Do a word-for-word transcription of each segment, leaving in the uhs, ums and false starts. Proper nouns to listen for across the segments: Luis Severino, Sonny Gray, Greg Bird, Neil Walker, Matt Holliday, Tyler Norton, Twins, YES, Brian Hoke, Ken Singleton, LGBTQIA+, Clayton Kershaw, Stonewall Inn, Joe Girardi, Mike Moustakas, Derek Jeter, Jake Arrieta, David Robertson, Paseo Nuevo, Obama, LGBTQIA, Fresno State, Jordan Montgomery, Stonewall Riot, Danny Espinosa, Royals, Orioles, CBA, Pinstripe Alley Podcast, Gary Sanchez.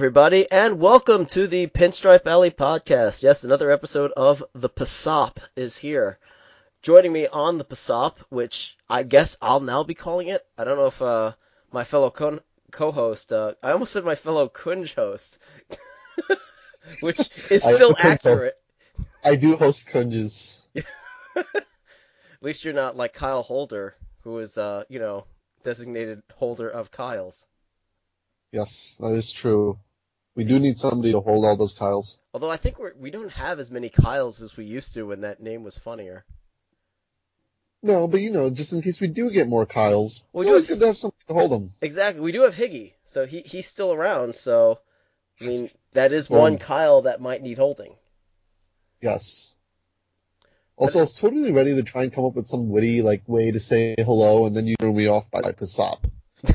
everybody, and welcome to the Pinstripe Alley Podcast. Yes, another episode of the P S O P is here. Joining me on the P S O P, which I guess I'll now be calling it. I don't know if uh, my fellow con- co-host, uh, I almost said my fellow cringe host, which is still accurate. I do host cringes. At least you're not like Kyle Holder, who is, uh, you know, designated holder of Kyles. Yes, that is true. We do need somebody to hold all those Kyles. Although I think we're, we don't have as many Kyles as we used to when that name was funnier. No, but you know, just in case we do get more Kyles, well, it's always have, good to have somebody to hold them. Exactly. We do have Higgy, so he he's still around, so, I mean, that is well, one Kyle that might need holding. Yes. Also, I was totally ready to try and come up with some witty, like, way to say hello, and then you threw me off by P S O P.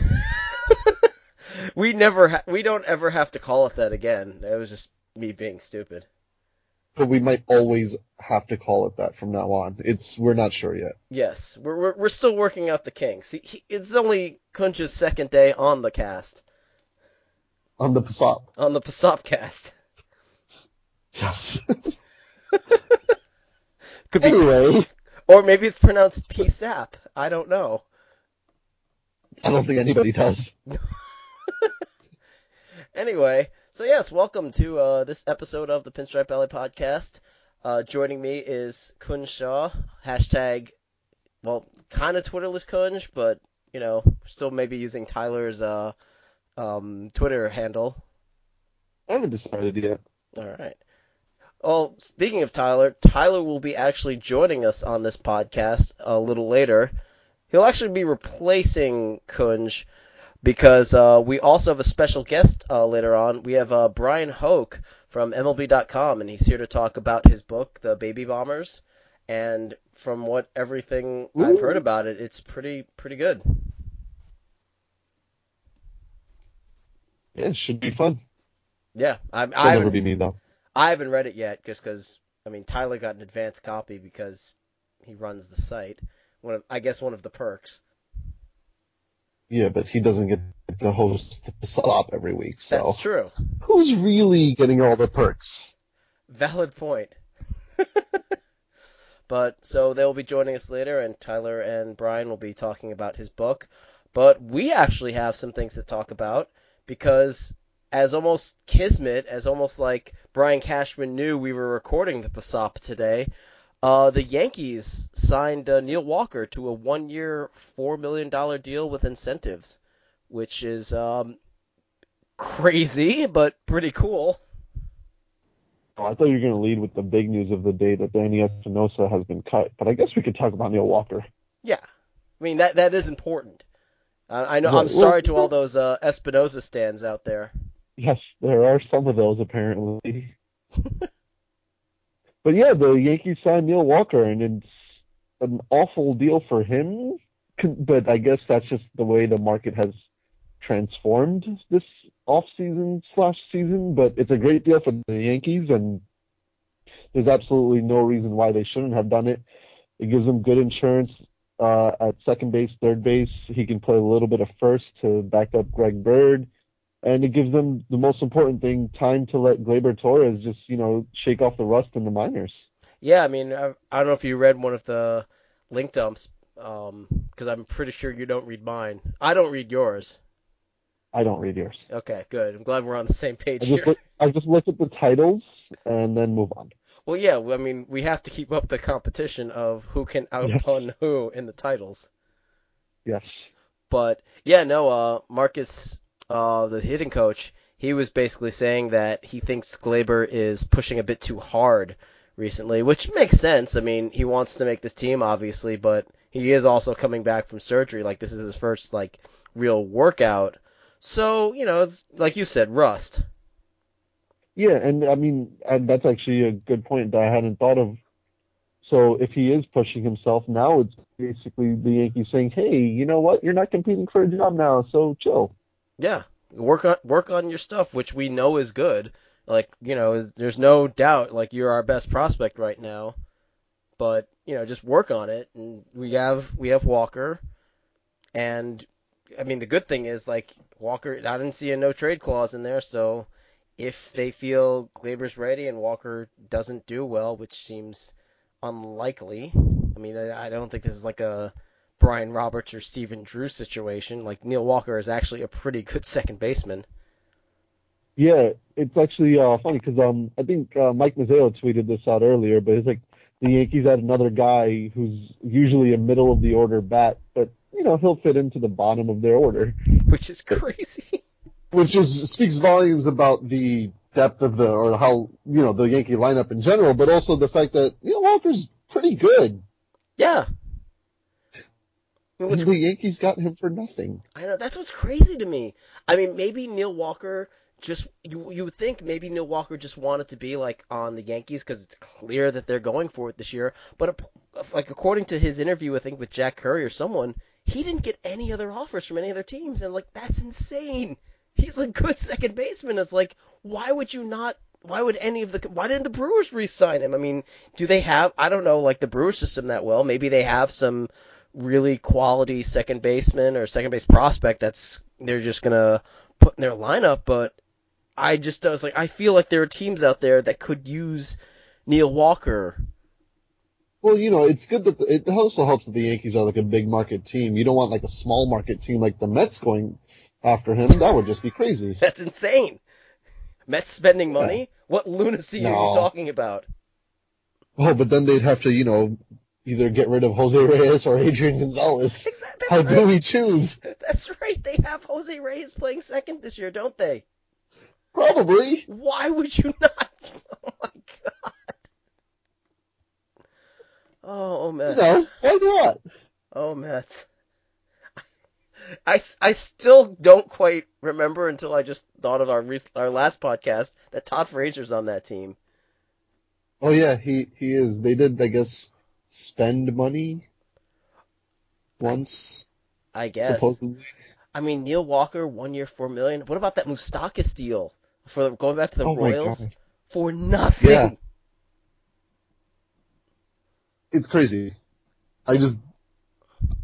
We never, ha- we don't ever have to call it that again. It was just me being stupid. But we might always have to call it that from now on. It's we're not sure yet. Yes, we're we're, we're still working out the kinks. He, he, it's only Kunch's second day on the cast. On the P S O P. On the P S O P cast. Yes. Could be, anyway, or maybe it's pronounced P S A P. I don't know. I don't think anybody does. Anyway, so yes, welcome to uh, this episode of the Pinstripe Alley Podcast. Uh, joining me is Kunj Shaw, hashtag, well, kind of Twitterless Kunj, but, you know, still maybe using Tyler's uh, um, Twitter handle. I haven't decided yet. All right. Well, speaking of Tyler, Tyler will be actually joining us on this podcast a little later. He'll actually be replacing Kunj, because uh, we also have a special guest uh, later on. We have uh, Brian Hoke from M L B dot com, and he's here to talk about his book, The Baby Bombers. And from what everything Ooh. I've heard about it, it's pretty pretty good. Yeah, it should be fun. Yeah, I, I haven't, never be me, though. I haven't read it yet, just because I mean Tyler got an advance copy because he runs the site. One of, I guess, one of the perks. Yeah, but he doesn't get to host the P S O P every week, so... That's true. Who's really getting all the perks? Valid point. But, so they'll be joining us later, and Tyler and Brian will be talking about his book. But we actually have some things to talk about, because as almost kismet, as almost like Brian Cashman knew we were recording the P S O P today... Uh, the Yankees signed uh, Neil Walker to a one-year, four million dollars deal with incentives, which is um, crazy, but pretty cool. Oh, I thought you were going to lead with the big news of the day that Danny Espinosa has been cut, but I guess we could talk about Neil Walker. Yeah. I mean, that that is important. Uh, I know. Right. I'm sorry well, to all those uh, Espinosa stands out there. Yes, there are some of those, apparently. But yeah, the Yankees signed Neil Walker, and it's an awful deal for him. But I guess that's just the way the market has transformed this offseason slash season. But it's a great deal for the Yankees, and there's absolutely no reason why they shouldn't have done it. It gives them good insurance uh, at second base, third base. He can play a little bit of first to back up Greg Bird. And it gives them, the most important thing, time to let Gleyber Torres just, you know, shake off the rust in the minors. Yeah, I mean, I, I don't know if you read one of the link dumps, because um, I'm pretty sure you don't read mine. I don't read yours. I don't read yours. Okay, good. I'm glad we're on the same page I here. Look, I just look at the titles and then move on. Well, yeah, I mean, we have to keep up the competition of who can outpun yes. who in the titles. Yes. But, yeah, no, uh, Marcus... Uh, the hitting coach, he was basically saying that he thinks Gleyber is pushing a bit too hard recently, which makes sense. I mean, he wants to make this team, obviously, but he is also coming back from surgery. Like, this is his first, like, real workout. So, you know, it's, like you said, rust. Yeah, and, I mean, and that's actually a good point that I hadn't thought of. So if he is pushing himself now, it's basically the Yankees saying, hey, you know what, you're not competing for a job now, so chill. Yeah, work on work on your stuff, which we know is good. Like, you know, there's no doubt, like, you're our best prospect right now. But, you know, just work on it. And we have we have Walker. And, I mean, the good thing is, like, Walker, I didn't see a no-trade clause in there, so if they feel Gleyber's ready and Walker doesn't do well, which seems unlikely. I mean, I don't think this is like a Brian Roberts or Steven Drew situation. Like, Neil Walker is actually a pretty good second baseman. Yeah, it's actually uh, funny because um, I think uh, Mike Mazzeo tweeted this out earlier, but it's like the Yankees had another guy who's usually a middle-of-the-order bat, but, you know, he'll fit into the bottom of their order. Which is crazy. Which is speaks volumes about the depth of the, or how, you know, the Yankee lineup in general, but also the fact that, you know, Walker's pretty good. Yeah. What's, the Yankees got him for nothing. I know, that's what's crazy to me. I mean, maybe Neil Walker just, you you would think maybe Neil Walker just wanted to be, like, on the Yankees because it's clear that they're going for it this year. But, like, according to his interview, I think, with Jack Curry or someone, he didn't get any other offers from any other teams. And, like, that's insane. He's a good second baseman. It's like, why would you not, why would any of the, why didn't the Brewers re-sign him? I mean, do they have, I don't know, like, the Brewers system that well. Maybe they have some really quality second baseman or second base prospect that's they're just going to put in their lineup, but I just I was like I feel like there are teams out there that could use Neil Walker. Well, you know, it's good that the, it also helps that the Yankees are like a big market team. You don't want like a small market team like the Mets going after him. That would just be crazy. That's insane. Mets spending money? Yeah. What lunacy no. are you talking about? Oh, but then they'd have to, you know, either get rid of Jose Reyes or Adrian Gonzalez. Exactly. How right. do we choose? That's right. They have Jose Reyes playing second this year, don't they? Probably. Why would you not? Oh, my God. Oh, Mets. No, why not? Oh, Mets. I, I still don't quite remember until I just thought of our our last podcast that Todd Frazier's on that team. Oh, yeah, he, he is. They did, I guess, spend money once, I guess. Supposedly. I mean, Neil Walker, one year, four million. What about that Moustakas deal for going back to the oh Royals for nothing? Yeah. It's crazy. I just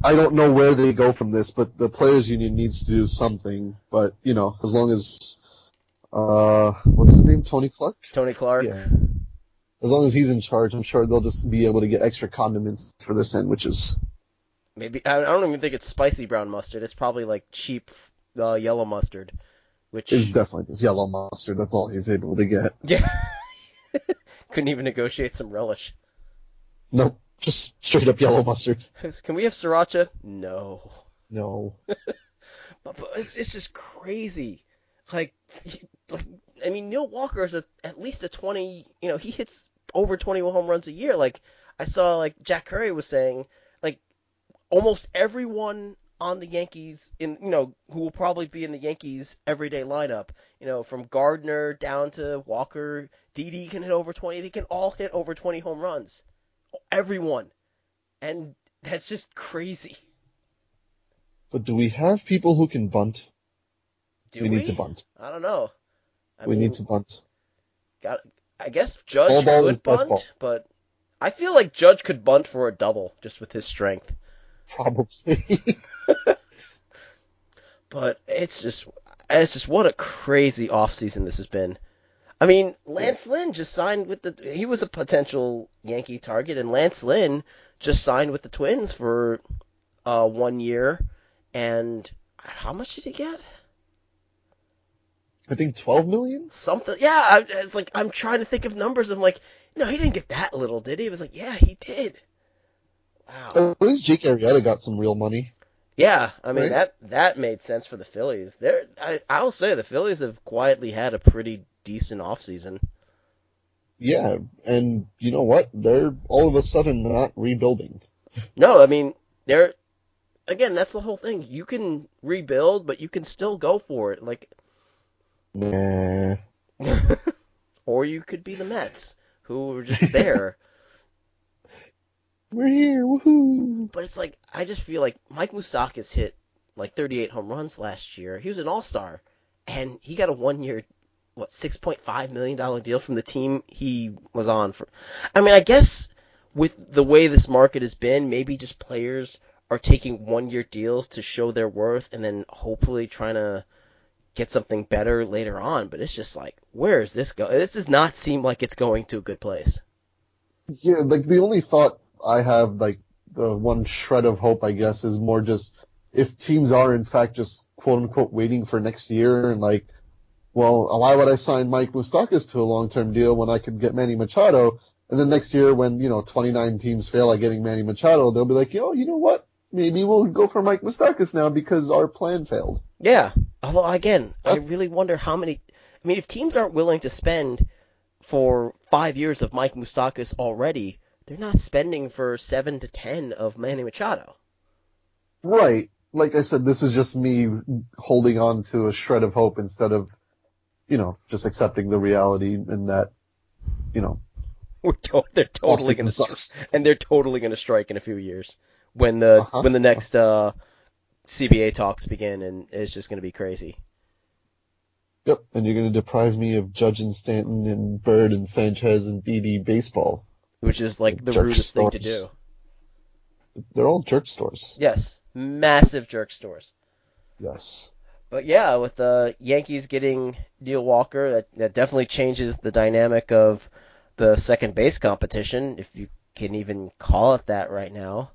I don't know where they go from this, but the players' union needs to do something. But you know, as long as uh, what's his name, Tony Clark? Tony Clark. Yeah. As long as he's in charge, I'm sure they'll just be able to get extra condiments for their sandwiches. Maybe I don't even think it's spicy brown mustard. It's probably like cheap uh, yellow mustard, which is definitely this yellow mustard. That's all he's able to get. Yeah, couldn't even negotiate some relish. Nope, just straight up yellow mustard. Can we have sriracha? No, no. but, but it's, it's just crazy. Like, like I mean, Neil Walker is a, at least a twenty. You know, he hits over twenty home runs a year. Like I saw, like Jack Curry was saying. Almost everyone on the Yankees, in you know, who will probably be in the Yankees everyday lineup, you know, from Gardner down to Walker, Didi can hit over twenty. They can all hit over twenty home runs. Everyone. And that's just crazy. But do we have people who can bunt? Do we? We need to bunt. I don't know. I we mean, need to bunt. Got, I guess Judge could bunt, but I feel like Judge could bunt for a double just with his strength. Probably. But it's just it's just what a crazy offseason this has been. I mean, Lance yeah. Lynn just signed with the he was a potential Yankee target, and Lance Lynn just signed with the Twins for uh, one year, and how much did he get? I think twelve million? Something. Yeah, I, it's like I'm trying to think of numbers. I'm like, no, he didn't get that little, did he? It was like, yeah, he did. Wow. At least Jake Arrieta got some real money. Yeah, I mean, right? that that made sense for the Phillies. They're, I, I'll say the Phillies have quietly had a pretty decent offseason. Yeah, and you know what? They're all of a sudden not rebuilding. No, I mean, they're again, that's the whole thing. You can rebuild, but you can still go for it. Like, nah. Or you could be the Mets, who were just there. We're here, woohoo! But it's like, I just feel like Mike Moustakas hit like thirty-eight home runs last year. He was an all-star, and he got a one-year, what, six point five million dollars deal from the team he was on. For. I mean, I guess with the way this market has been, maybe just players are taking one-year deals to show their worth and then hopefully trying to get something better later on, but it's just like, where is this going? This does not seem like it's going to a good place. Yeah, like the only thought I have, like the one shred of hope, I guess, is more just if teams are in fact just quote unquote waiting for next year and like, well, why would I sign Mike Moustakas to a long-term deal when I could get Manny Machado? And then next year when, you know, twenty-nine teams fail at getting Manny Machado, they'll be like, yo, you know what? Maybe we'll go for Mike Moustakas now because our plan failed. Yeah. Although, again, I really wonder how many – I mean, if teams aren't willing to spend for five years of Mike Moustakas already, they're not spending for seven to ten of Manny Machado. Right. Like I said, this is just me holding on to a shred of hope instead of, you know, just accepting the reality in that, you know. We're to- they're totally going to – and they're totally going to strike in a few years. When the uh-huh. when the next uh, C B A talks begin, and it's just going to be crazy. Yep, and you're going to deprive me of Judge and Stanton and Bird and Sanchez and D D baseball. Which is like the rudest thing to do. They're all jerk stores. Yes, massive jerk stores. Yes. But yeah, with the Yankees getting Neil Walker, that, that definitely changes the dynamic of the second base competition, if you can even call it that right now.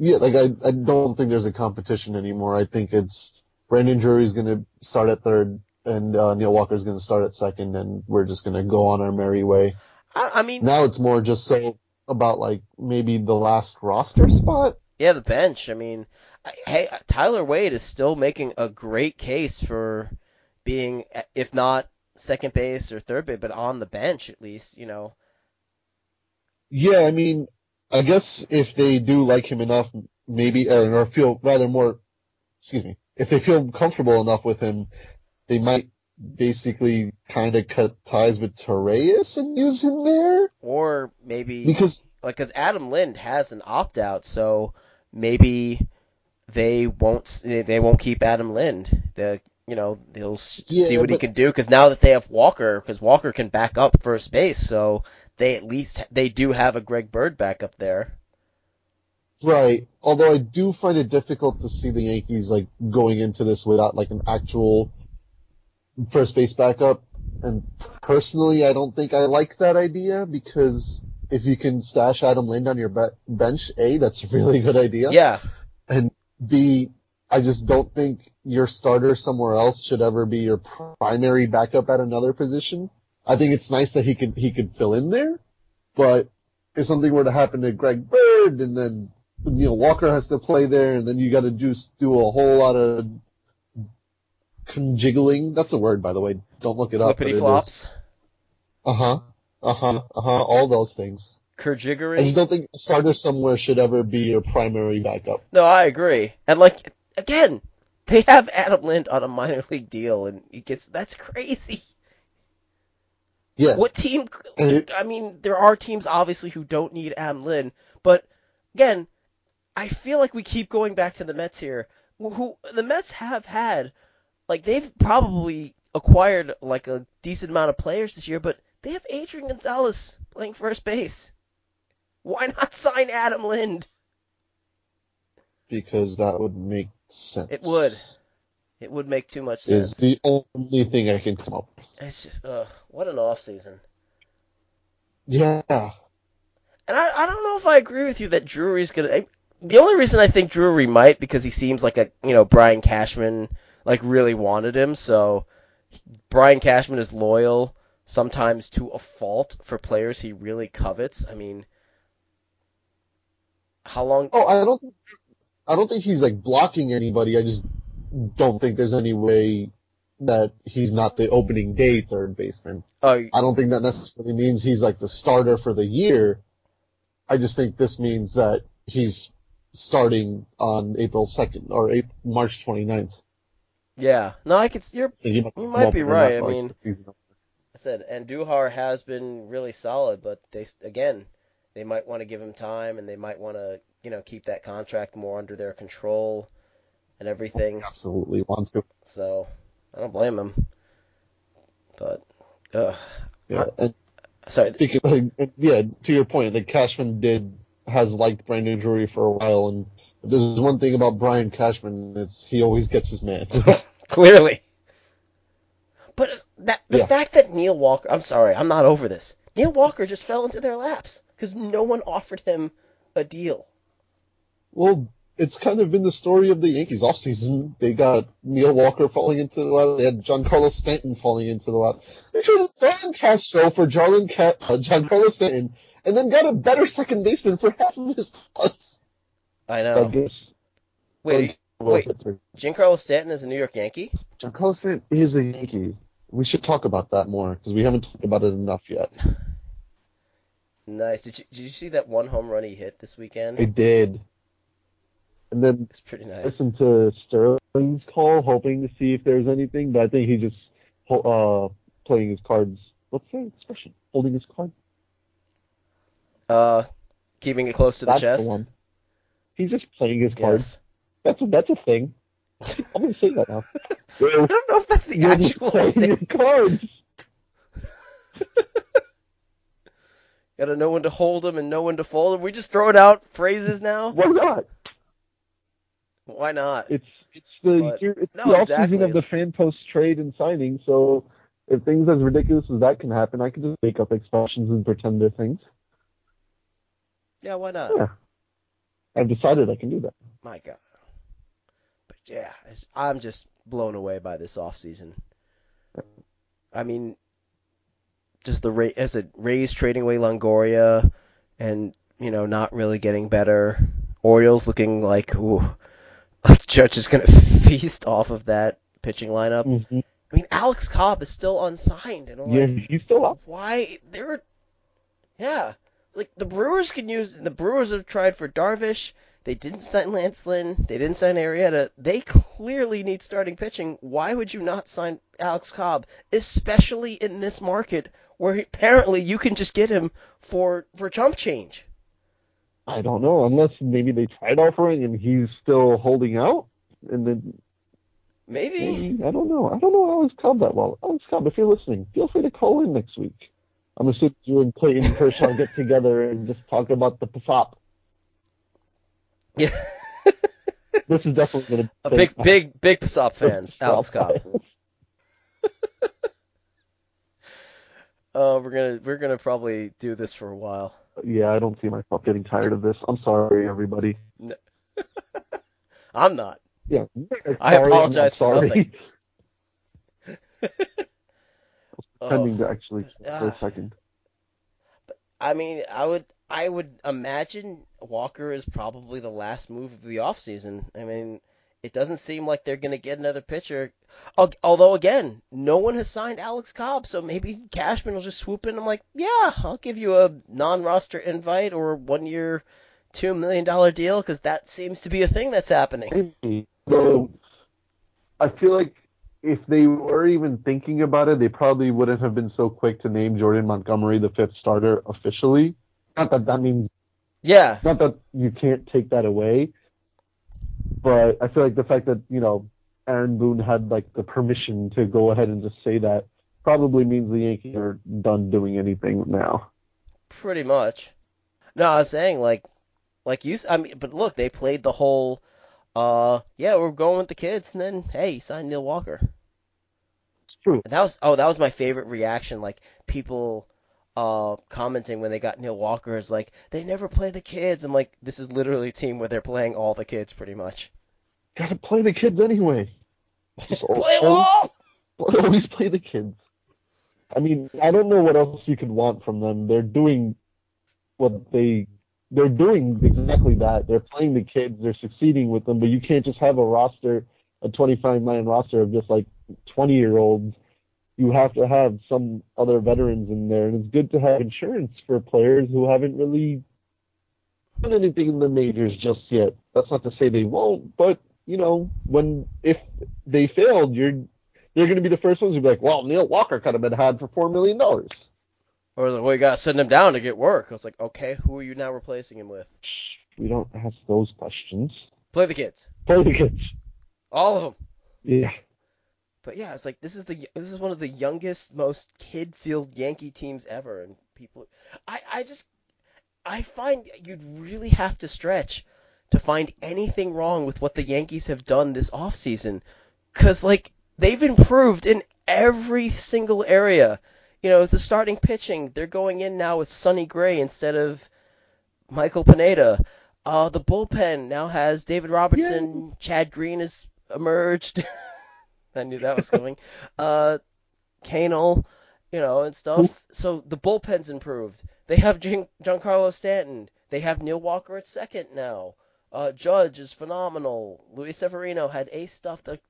Yeah, like, I, I don't think there's a competition anymore. I think it's Brandon Drury's going to start at third, and uh, Neil Walker's going to start at second, and we're just going to go on our merry way. I, I mean... Now it's more just so about, like, maybe the last roster spot? Yeah, the bench. I mean, I, hey, Tyler Wade is still making a great case for being, if not second base or third base, but on the bench at least, you know. Yeah, I mean... I guess if they do like him enough, maybe, or, or feel rather more, excuse me, if they feel comfortable enough with him, they might basically kind of cut ties with Torres and use him there. Or maybe, because like, cause Adam Lind has an opt-out, so maybe they won't, they won't keep Adam Lind. The, you know, they'll yeah, see what but, he can do, because now that they have Walker, because Walker can back up first base, so... They at least, they do have a Greg Bird back up there. Right. Although I do find it difficult to see the Yankees, like, going into this without, like, an actual first base backup. And personally, I don't think I like that idea, because if you can stash Adam Lind on your be- bench, A, that's a really good idea. Yeah. And B, I just don't think your starter somewhere else should ever be your primary backup at another position. I think it's nice that he could he could fill in there, but if something were to happen to Greg Bird and then Neil Walker has to play there, and then you got to do do a whole lot of conjiggling. That's a word, by the way. Don't look it up. Flippity flops. Uh huh. Uh huh. Uh huh. All those things. Kerjiggering. I just don't think a starter somewhere should ever be your primary backup. No, I agree. And like again, they have Adam Lind on a minor league deal, and he gets that's crazy. Yeah. What team – I mean, there are teams, obviously, who don't need Adam Lind. But, again, I feel like we keep going back to the Mets here. Who the Mets have had – like, they've probably acquired, like, a decent amount of players this year, but they have Adrian Gonzalez playing first base. Why not sign Adam Lind? Because that would make sense. It would. It would make too much sense. It's the only thing I can come up with. It's just, ugh, what an off season. Yeah. And I, I don't know if I agree with you that Drury's gonna. I, the only reason I think Drury might because he seems like a you know Brian Cashman like really wanted him, so he, Brian Cashman is loyal sometimes to a fault for players he really covets. I mean, how long? Oh, I don't think I don't think he's like blocking anybody. I just. Don't think there's any way that he's not the opening day third baseman. Uh, I don't think that necessarily means he's like the starter for the year. I just think this means that he's starting on April second or April, March twenty-ninth. Yeah. No, I could, you're, so you might, you might be right. I mean, I said, and Andujar has been really solid, but they, again, they might want to give him time and they might want to, you know, keep that contract more under their control. And everything. Absolutely want to. So, I don't blame him. But, uh yeah, and sorry. Speaking of, yeah, to your point, like Cashman did has liked Brandon Drury for a while, and if there's one thing about Brian Cashman, it's he always gets his man. Clearly. But that the yeah. fact that Neil Walker, I'm sorry, I'm not over this. Neil Walker just fell into their laps because no one offered him a deal. Well, it's kind of been the story of the Yankees offseason. They got Neil Walker falling into the lot. They had Giancarlo Stanton falling into the lot. They traded Starlin Castro for Jarlin Ca- uh, Giancarlo Stanton, and then got a better second baseman for half of his cost. I know. I wait, wait. Giancarlo Stanton is a New York Yankee? Giancarlo Stanton is a Yankee. We should talk about that more, because we haven't talked about it enough yet. Nice. Did you, did you see that one home run he hit this weekend? I did. And then it's pretty nice. Listen to Sterling's call, hoping to see if there's anything, but I think he's just uh, playing his cards. What's the expression? Holding his card? Uh, keeping it close to that's the chest? The one. He's just playing his cards. Yes. That's, a, that's a thing. I'm going to say that now. I don't know if that's the You're actual thing. Cards. Gotta know when to hold them and know when to fold them. We just throwing out phrases now? Why not? Why not? It's it's the but, it's no, the exactly. offseason of the fan post trade and signing. So if things as ridiculous as that can happen, I can just make up expressions and pretend they're things. Yeah, why not? Yeah. I've decided I can do that. My God. But yeah, it's, I'm just blown away by this offseason. I mean, just the Ray, as a Rays trading away Longoria, and you know not really getting better. Orioles looking like ooh. Judge is going to feast off of that pitching lineup. Mm-hmm. I mean, Alex Cobb is still unsigned. And I'm yeah, like, he's still up. Why? They were, yeah. Like, the Brewers can use... The Brewers have tried for Darvish. They didn't sign Lance Lynn. They didn't sign Arrieta. They clearly need starting pitching. Why would you not sign Alex Cobb, especially in this market where apparently you can just get him for, for chump change? I don't know, unless maybe they tried offering and he's still holding out, and then maybe. maybe I don't know. I don't know Alex Cobb that well. Alex Cobb, if you're listening, feel free to call in next week. I'm assuming you and Clayton Kershaw get together and just talk about the P S O P. Yeah, this is definitely going to a big, fun. big, big P S O P fans. P S O P Alex Cobb. Oh, uh, we're gonna we're gonna probably do this for a while. Yeah, I don't see myself getting tired of this. I'm sorry, everybody. No. I'm not. Yeah, sorry, I apologize for sorry. nothing. I was pretending oh, to actually uh, for a second. But, I mean, I would, I would imagine Walker is probably the last move of the offseason. I mean, it doesn't seem like they're going to get another pitcher. Although, again, no one has signed Alex Cobb, so maybe Cashman will just swoop in. I'm like, yeah, I'll give you a non-roster invite or a one-year, two million dollars deal, because that seems to be a thing that's happening. So, I feel like if they were even thinking about it, they probably wouldn't have been so quick to name Jordan Montgomery the fifth starter officially. Not that that means... Yeah. Not that you can't take that away. But I feel like the fact that, you know, Aaron Boone had, like, the permission to go ahead and just say that probably means the Yankees are done doing anything now. Pretty much. No, I was saying, like, like you, I mean, but look, they played the whole, uh, yeah, we're going with the kids, and then, hey, sign Neil Walker. It's true. And that was, oh, that was my favorite reaction, like, people... Uh, commenting when they got Neil Walker is like, they never play the kids. I'm like, this is literally a team where they're playing all the kids pretty much. Gotta play the kids anyway. Play them all! Always play the kids. I mean, I don't know what else you could want from them. They're doing what they... They're doing exactly that. They're playing the kids. They're succeeding with them, but you can't just have a roster, a twenty-five man roster of just like twenty-year-olds. You have to have some other veterans in there, and it's good to have insurance for players who haven't really done anything in the majors just yet. That's not to say they won't, but, you know, when if they failed, you're they're going to be the first ones who be like, well, Neil Walker could have been had for four million dollars. Or, well, you got to send him down to get work. I was like, okay, who are you now replacing him with? We don't ask those questions. Play the kids. Play the kids. All of them. Yeah. But yeah, it's like this is the this is one of the youngest, most kid-filled Yankee teams ever, and people, I, I just, I find you'd really have to stretch to find anything wrong with what the Yankees have done this offseason, because like they've improved in every single area. You know, the starting pitching, they're going in now with Sonny Gray instead of Michael Pineda. Uh, the bullpen now has David Robertson. Yay. Chad Green has emerged. I knew that was coming. Uh, Canal, you know, and stuff. So the bullpen's improved. They have Gian- Giancarlo Stanton. They have Neil Walker at second now. Uh, Judge is phenomenal. Luis Severino had ace stuff. That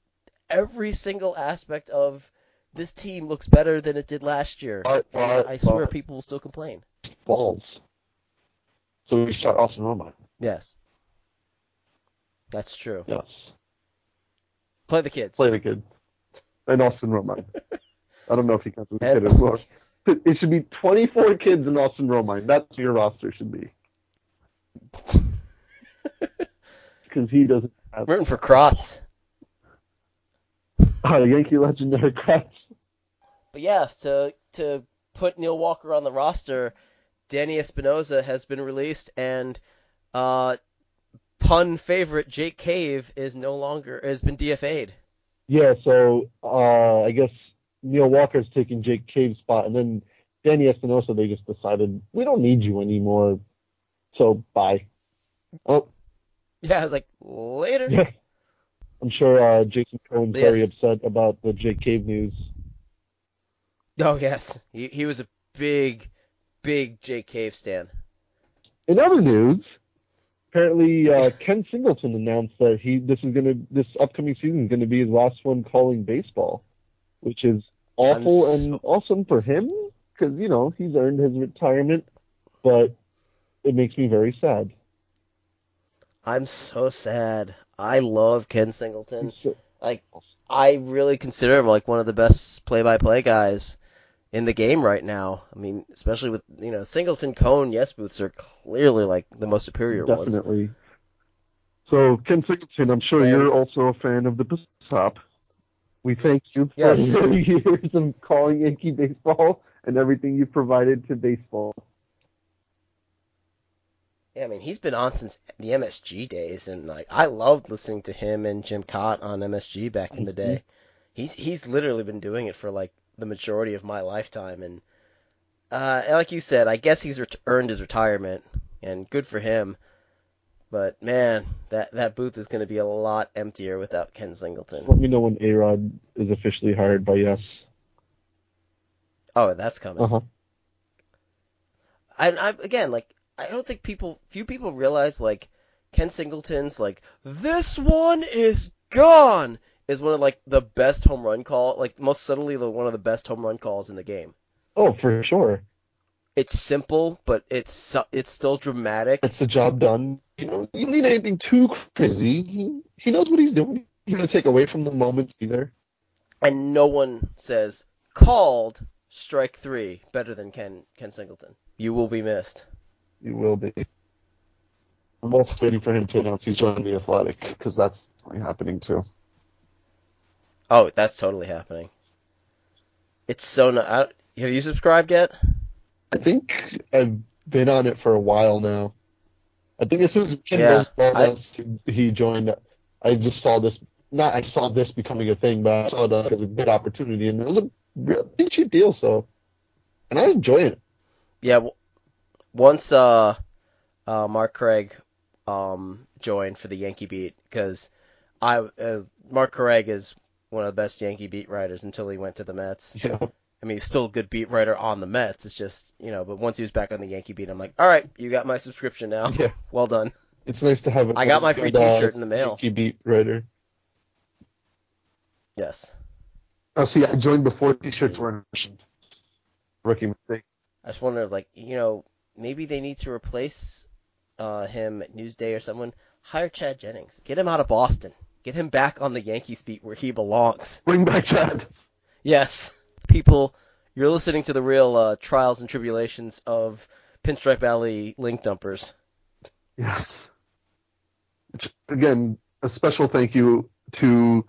every single aspect of this team looks better than it did last year. But, and but, I swear but. people will still complain. Balls. So we start Austin Romine. Yes. That's true. Yes. Play the kids. Play the kid. And Austin Romine. I don't know if he counts as a kid anymore. It should be twenty-four kids in Austin Romine. That's what your roster should be. Because he doesn't have... Rooting for Kratz. Oh, the Yankee legendary Kratz. But yeah, to to put Neil Walker on the roster, Danny Espinosa has been released, and uh, pun favorite Jake Cave is no longer has been D F A'd. Yeah, so uh, I guess Neil Walker's taking Jake Cave's spot, and then Danny Espinosa, they just decided, we don't need you anymore, so bye. Oh. Yeah, I was like, later. Yeah. I'm sure uh, Jason Cohen's yes. very upset about the Jake Cave news. Oh, yes. He, he was a big, big Jake Cave stan. In other news, apparently uh, Ken Singleton announced that he this is gonna this upcoming season is going to be his last one calling baseball, which is awful so... and awesome for him because, you know, he's earned his retirement, but it makes me very sad. I'm so sad. I love Ken Singleton. Like, I really consider him like one of the best play-by-play guys in the game right now. I mean, especially with, you know, Singleton, Cone, Yes Booths are clearly like the most superior Definitely. ones. Definitely. So, Ken Singleton, I'm sure and, you're also a fan of the P S O P. We thank you for yes. your years of calling Yankee baseball and everything you've provided to baseball. Yeah, I mean, he's been on since the M S G days, and like I loved listening to him and Jim Cott on M S G back in the day. He's he's literally been doing it for like the majority of my lifetime, and uh, like you said, I guess he's ret- earned his retirement, and good for him. But man, that that booth is going to be a lot emptier without Ken Singleton. Let me know when A-Rod is officially hired by Yes. Oh, that's coming. Uh-huh. I, I again like. I don't think people, few people realize, like, Ken Singleton's, like, this one is gone, is one of, like, the best home run call, like, most subtly the, one of the best home run calls in the game. Oh, for sure. It's simple, but it's it's still dramatic. It's the job done. You know, you don't need anything too crazy. He, he knows what he's doing. He's going to take away from the moments either. And no one says, called strike three better than Ken Ken Singleton. You will be missed. He will be. I'm also waiting for him to announce he's joining The Athletic, because that's happening, too. Oh, that's totally happening. It's so not... Have you subscribed yet? I think I've been on it for a while now. I think as soon as Ken yeah, announced I... he joined, I just saw this... Not I saw this becoming a thing, but I saw it as a good opportunity, and it was a real, pretty cheap deal, so... And I enjoy it. Yeah, well... Once uh, uh, Mark Craig um, joined for the Yankee Beat, because I uh, Mark Craig is one of the best Yankee Beat writers until he went to the Mets. Yeah. I mean, he's still a good beat writer on the Mets. It's just, you know, but once he was back on the Yankee Beat, I'm like, all right, you got my subscription now. Yeah. Well done. It's nice to have a I got my free T-shirt in the mail. Yankee Beat writer. Yes. Oh, see, I joined before T-shirts were in motion. Rookie mistake. I just wonder, like, you know, maybe they need to replace uh, him at Newsday or someone. Hire Chad Jennings. Get him out of Boston. Get him back on the Yankees beat where he belongs. Bring back Chad. Yes. People, you're listening to the real uh, trials and tribulations of Pinstripe Alley link dumpers. Yes. Again, a special thank you to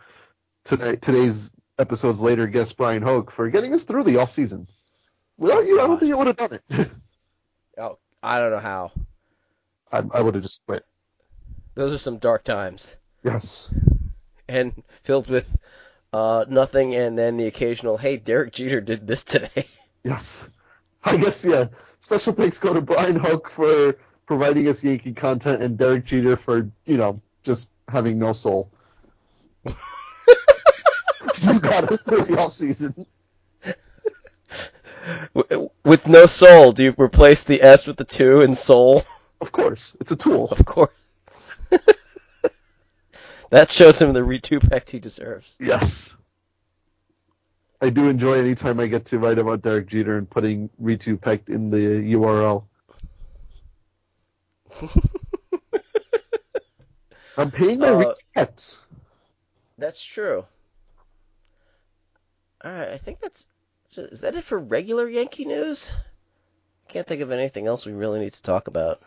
today, today's episode's later guest, Brian Hoke, for getting us through the offseason. Without you, I don't think I would have done it. Oh, I don't know how. I, I would have just quit. Those are some dark times. Yes. And filled with Uh, nothing, and then the occasional, hey, Derek Jeter did this today. Yes. I guess, yeah. Special thanks go to Brian Hoke for providing us Yankee content and Derek Jeter for, you know, just having no soul. You got us through the offseason. With no soul, do you replace the S with the two in soul? Of course. It's a tool. Of course. That shows him the respect he deserves. Yes. I do enjoy any time I get to write about Derek Jeter and putting Retupac in the U R L. I'm paying my uh, respects. That's true. All right, I think that's... Is that it for regular Yankee news? I can't think of anything else we really need to talk about.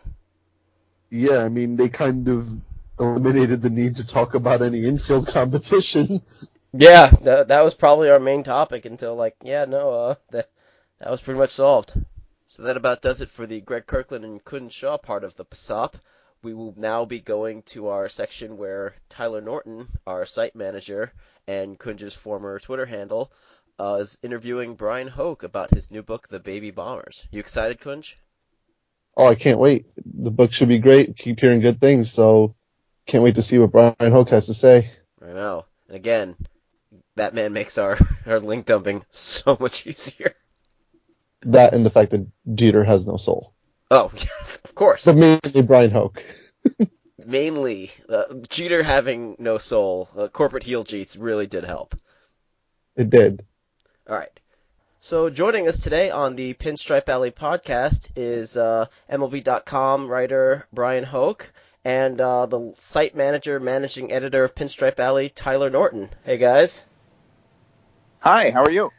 Yeah, I mean, they kind of eliminated the need to talk about any infield competition. Yeah, that, that was probably our main topic until, like, yeah, no, uh, that, that was pretty much solved. So that about does it for the Greg Kirkland and Quinton Shaw part of the P S O P. We will now be going to our section where Tyler Norton, our site manager, and Quinton's former Twitter handle, uh, is interviewing Brian Hoke about his new book, The Baby Bombers. You excited, Quinton? Oh, I can't wait. The book should be great. Keep hearing good things, so can't wait to see what Brian Hoke has to say. I know. And again... That man makes our, our link dumping so much easier. That and the fact that Jeter has no soul. Oh, yes, of course. But mainly Brian Hoke. Mainly. Uh, Jeter having no soul, uh, corporate heel Jeets really did help. It did. All right. So joining us today on the Pinstripe Alley podcast is uh, M L B dot com writer Brian Hoke and uh, the site manager, managing editor of Pinstripe Alley, Tyler Norton. Hey, guys. Hi, how are you?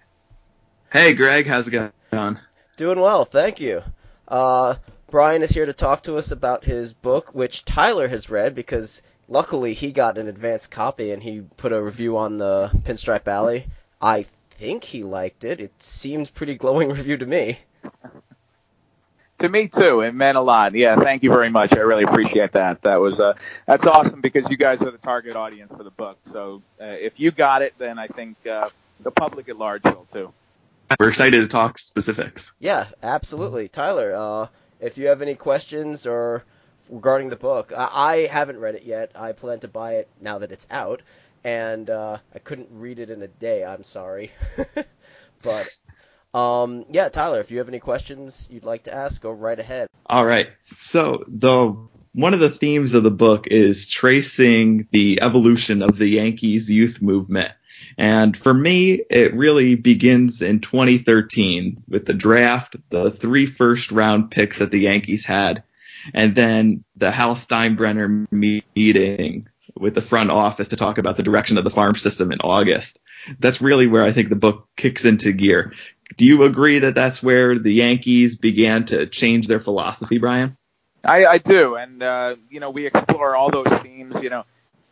Hey, Greg, how's it going? Doing well, thank you. Uh, Brian is here to talk to us about his book, which Tyler has read, because luckily he got an advanced copy and he put a review on the Pinstripe Alley. I think he liked it. It seemed pretty glowing review to me. To me, too. It meant a lot. Yeah, thank you very much. I really appreciate that. That was uh, that's awesome because you guys are the target audience for the book. So uh, if you got it, then I think... Uh, the public at large will, too. We're excited to talk specifics. Yeah, absolutely. Tyler, uh, if you have any questions or regarding the book, I, I haven't read it yet. I plan to buy it now that it's out, and uh, I couldn't read it in a day. I'm sorry. But, um, yeah, Tyler, if you have any questions you'd like to ask, go right ahead. All right. So the one of the themes of the book is tracing the evolution of the Yankees youth movement. And for me, it really begins in twenty thirteen with the draft, the three first round picks that the Yankees had, and then the Hal Steinbrenner meeting with the front office to talk about the direction of the farm system in August. That's really where I think the book kicks into gear. Do you agree that that's where the Yankees began to change their philosophy, Brian? I, I do. And, uh, you know, we explore all those themes, you know.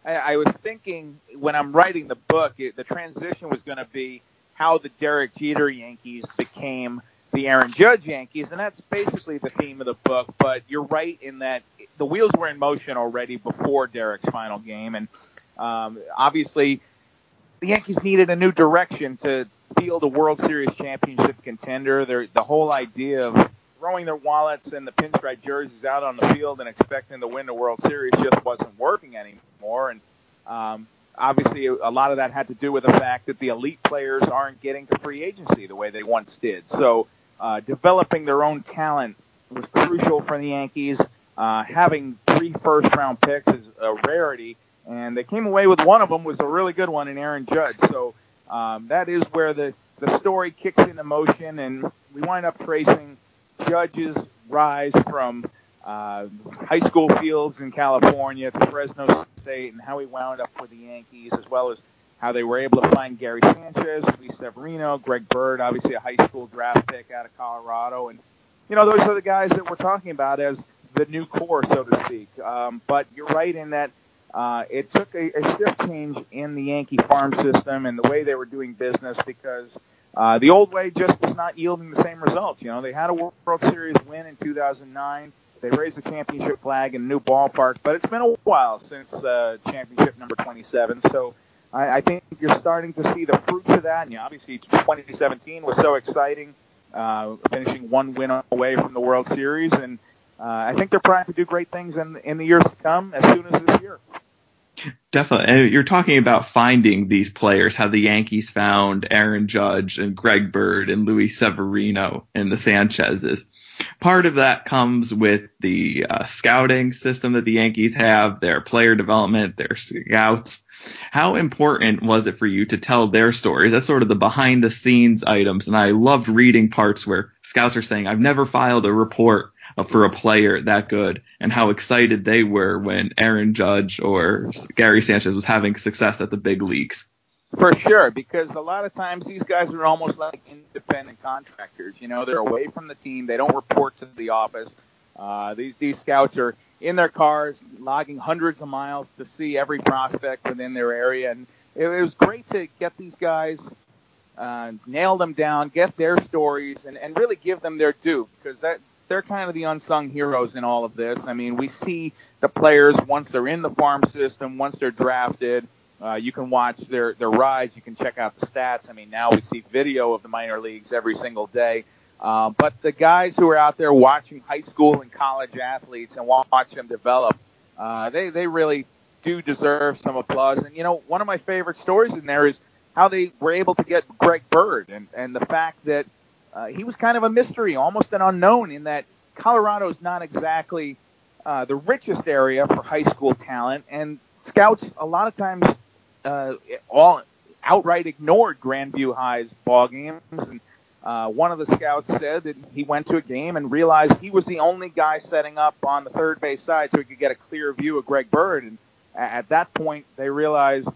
I was thinking when I'm writing the book, it, the transition was going to be how the Derek Jeter Yankees became the Aaron Judge Yankees, and that's basically the theme of the book. But you're right in that the wheels were in motion already before Derek's final game, and um, obviously the Yankees needed a new direction to field a World Series championship contender. They're, the whole idea of throwing their wallets and the pinstripe jerseys out on the field and expecting to win the World Series just wasn't working anymore. And um, obviously a lot of that had to do with the fact that the elite players aren't getting to free agency the way they once did. So uh, developing their own talent was crucial for the Yankees. Uh, having three first-round picks is a rarity, and they came away with one of them was a really good one in Aaron Judge. So um, that is where the, the story kicks into motion, and we wind up tracing Judge's rise from uh, high school fields in California to Fresno State and how he wound up with the Yankees, as well as how they were able to find Gary Sanchez, Luis Severino, Greg Bird, obviously a high school draft pick out of Colorado. And, you know, those are the guys that we're talking about as the new core, so to speak. Um, but you're right in that uh, it took a, a shift change in the Yankee farm system and the way they were doing business because – Uh, the old way just was not yielding the same results. You know, they had a World Series win in two thousand nine. They raised the championship flag in a new ballpark, but it's been a while since uh, championship number twenty-seven. So I, I think you're starting to see the fruits of that. And yeah, obviously, twenty seventeen was so exciting, uh, finishing one win away from the World Series. And uh, I think they're trying to do great things in, in the years to come, as soon as this year. Definitely. And you're talking about finding these players, how the Yankees found Aaron Judge and Greg Bird and Luis Severino and the Sanchezes. Part of that comes with the uh, scouting system that the Yankees have, their player development, their scouts. How important was it for you to tell their stories? That's sort of the behind the scenes items. And I loved reading parts where scouts are saying, I've never filed a report for a player that good, and how excited they were when Aaron Judge or Gary Sanchez was having success at the big leagues. For sure, because a lot of times these guys are almost like independent contractors. You know, they're away from the team. They don't report to the office. Uh, these these scouts are in their cars, logging hundreds of miles to see every prospect within their area. And it, it was great to get these guys, uh, nail them down, get their stories, and, and really give them their due, because that they're kind of the unsung heroes in all of this. I mean, we see the players once they're in the farm system, once they're drafted. Uh, you can watch their, their rides. You can check out the stats. I mean, now we see video of the minor leagues every single day. Uh, but the guys who are out there watching high school and college athletes and watch them develop, uh, they, they really do deserve some applause. And, you know, one of my favorite stories in there is how they were able to get Greg Bird, and, and the fact that uh, he was kind of a mystery, almost an unknown, in that Colorado is not exactly uh, the richest area for high school talent. And scouts a lot of times Uh, all outright ignored Grandview High's ball games, and uh, one of the scouts said that he went to a game and realized he was the only guy setting up on the third base side, so he could get a clear view of Greg Bird. And at that point, they realized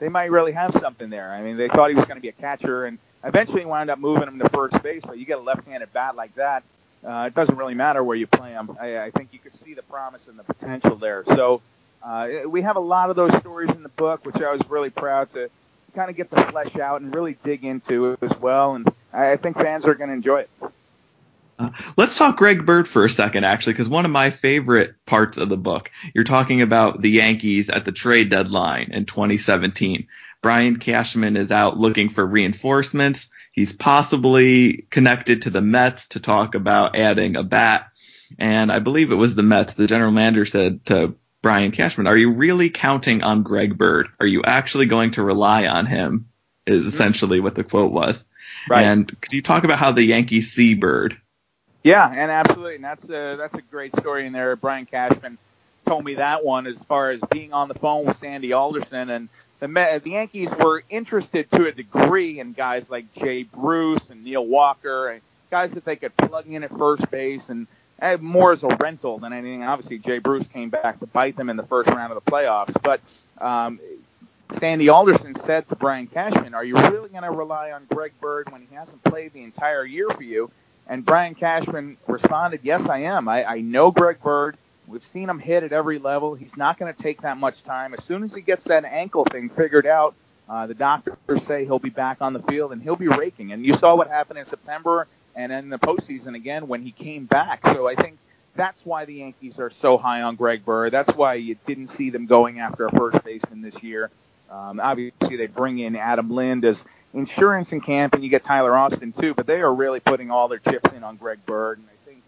they might really have something there. I mean, they thought he was going to be a catcher, and eventually wound up moving him to first base. But you get a left-handed bat like that, uh, it doesn't really matter where you play him. I, I think you could see the promise and the potential there. So. Uh, we have a lot of those stories in the book, which I was really proud to kind of get to flesh out and really dig into as well. And I think fans are going to enjoy it. Uh, let's talk Greg Bird for a second, actually, because one of my favorite parts of the book, you're talking about the Yankees at the trade deadline in twenty seventeen. Brian Cashman is out looking for reinforcements. He's possibly connected to the Mets to talk about adding a bat. And I believe it was the Mets. The general manager said to Brian Cashman, are you really counting on Greg Bird? Are you actually going to rely on him? Is essentially what the quote was. Right. And could you talk about how the Yankees see Bird? Yeah, and absolutely. And that's a, that's a great story in there. Brian Cashman told me that one, as far as being on the phone with Sandy Alderson. And the, the Yankees were interested to a degree in guys like Jay Bruce and Neil Walker, and guys that they could plug in at first base, and more as a rental than anything. Obviously, Jay Bruce came back to bite them in the first round of the playoffs. But um, Sandy Alderson said to Brian Cashman, are you really going to rely on Greg Bird when he hasn't played the entire year for you? And Brian Cashman responded, yes, I am. I, I know Greg Bird. We've seen him hit at every level. He's not going to take that much time. As soon as he gets that ankle thing figured out, uh, the doctors say he'll be back on the field and he'll be raking. And you saw what happened in September and in the postseason again when he came back. So I think that's why the Yankees are so high on Greg Bird. That's why you didn't see them going after a first baseman this year. Um, obviously, they bring in Adam Lind as insurance in camp, and you get Tyler Austin too, but they are really putting all their chips in on Greg Bird. And I think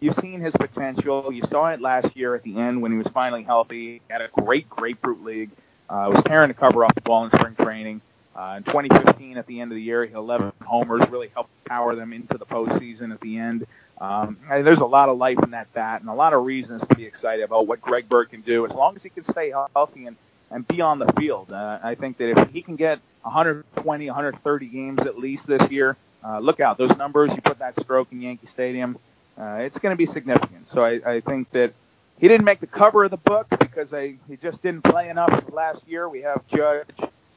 you've seen his potential. You saw it last year at the end when he was finally healthy. He had a great grapefruit league. Uh, was tearing the cover off the ball in spring training. Uh, in twenty fifteen, at the end of the year, he had eleven homers, really helped power them into the postseason at the end. Um, and there's a lot of life in that bat and a lot of reasons to be excited about what Greg Bird can do as long as he can stay healthy and, and be on the field. Uh, I think that if he can get one twenty, one thirty games at least this year, uh, look out. Those numbers, you put that stroke in Yankee Stadium, uh, it's going to be significant. So I, I think that he didn't make the cover of the book because I, he just didn't play enough last year. We have Judge,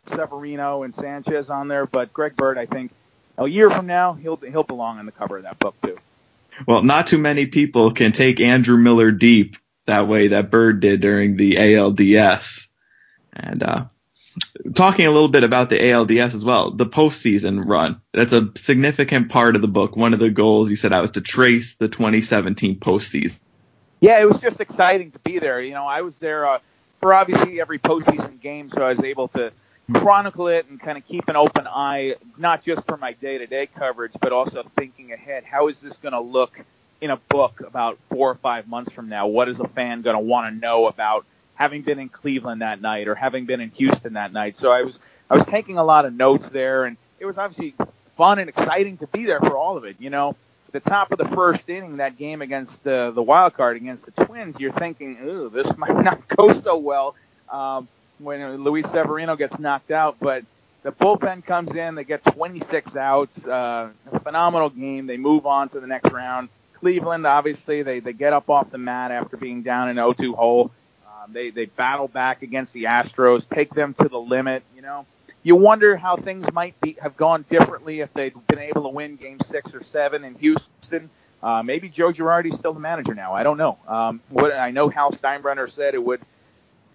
Severino, and Sanchez on there, but Greg Bird, I think a year from now, he'll he'll belong on the cover of that book too. Well, not too many people can take Andrew Miller deep that way that Bird did during the A L D S. And uh, talking a little bit about the A L D S as well, the postseason run, that's a significant part of the book. One of the goals you set out was to trace the twenty seventeen postseason. Yeah, it was just exciting to be there. You know, I was there uh, for obviously every postseason game, so I was able to chronicle it and kind of keep an open eye, not just for my day-to-day coverage, but also thinking ahead. How is this going to look in a book about four or five months from now? What is a fan going to want to know about having been in Cleveland that night or having been in Houston that night? So I was I was taking a lot of notes there, and it was obviously fun and exciting to be there for all of it. You know, the top of the first inning, that game against the, the wild card against the Twins, you're thinking, ooh, this might not go so well um, when Luis Severino gets knocked out. But the bullpen comes in. They get twenty-six outs. Uh, a phenomenal game. They move on to the next round. Cleveland, obviously, they, they get up off the mat after being down an oh two hole. Um, they, they battle back against the Astros, take them to the limit. You know, you wonder how things might be have gone differently if they'd been able to win game six or seven in Houston. Uh, maybe Joe Girardi's still the manager now. I don't know. Um, what I know Hal Steinbrenner said it would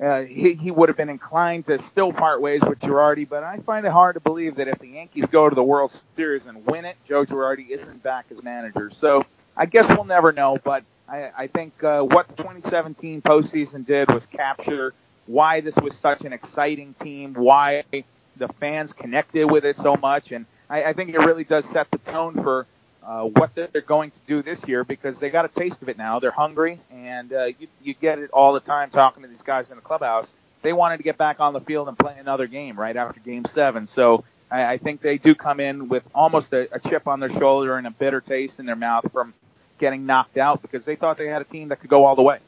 uh, he, he would have been inclined to still part ways with Girardi, but I find it hard to believe that if the Yankees go to the World Series and win it, Joe Girardi isn't back as manager. So I guess we'll never know, but I, I think uh, what the twenty seventeen postseason did was capture why this was such an exciting team, why the fans connected with it so much, and I, I think it really does set the tone for uh, what they're going to do this year, because they got a taste of it now. They're hungry, and uh, you, you get it all the time talking to these guys in the clubhouse. They wanted to get back on the field and play another game right after Game seven, so I, I think they do come in with almost a, a chip on their shoulder and a bitter taste in their mouth from getting knocked out, because they thought they had a team that could go all the way.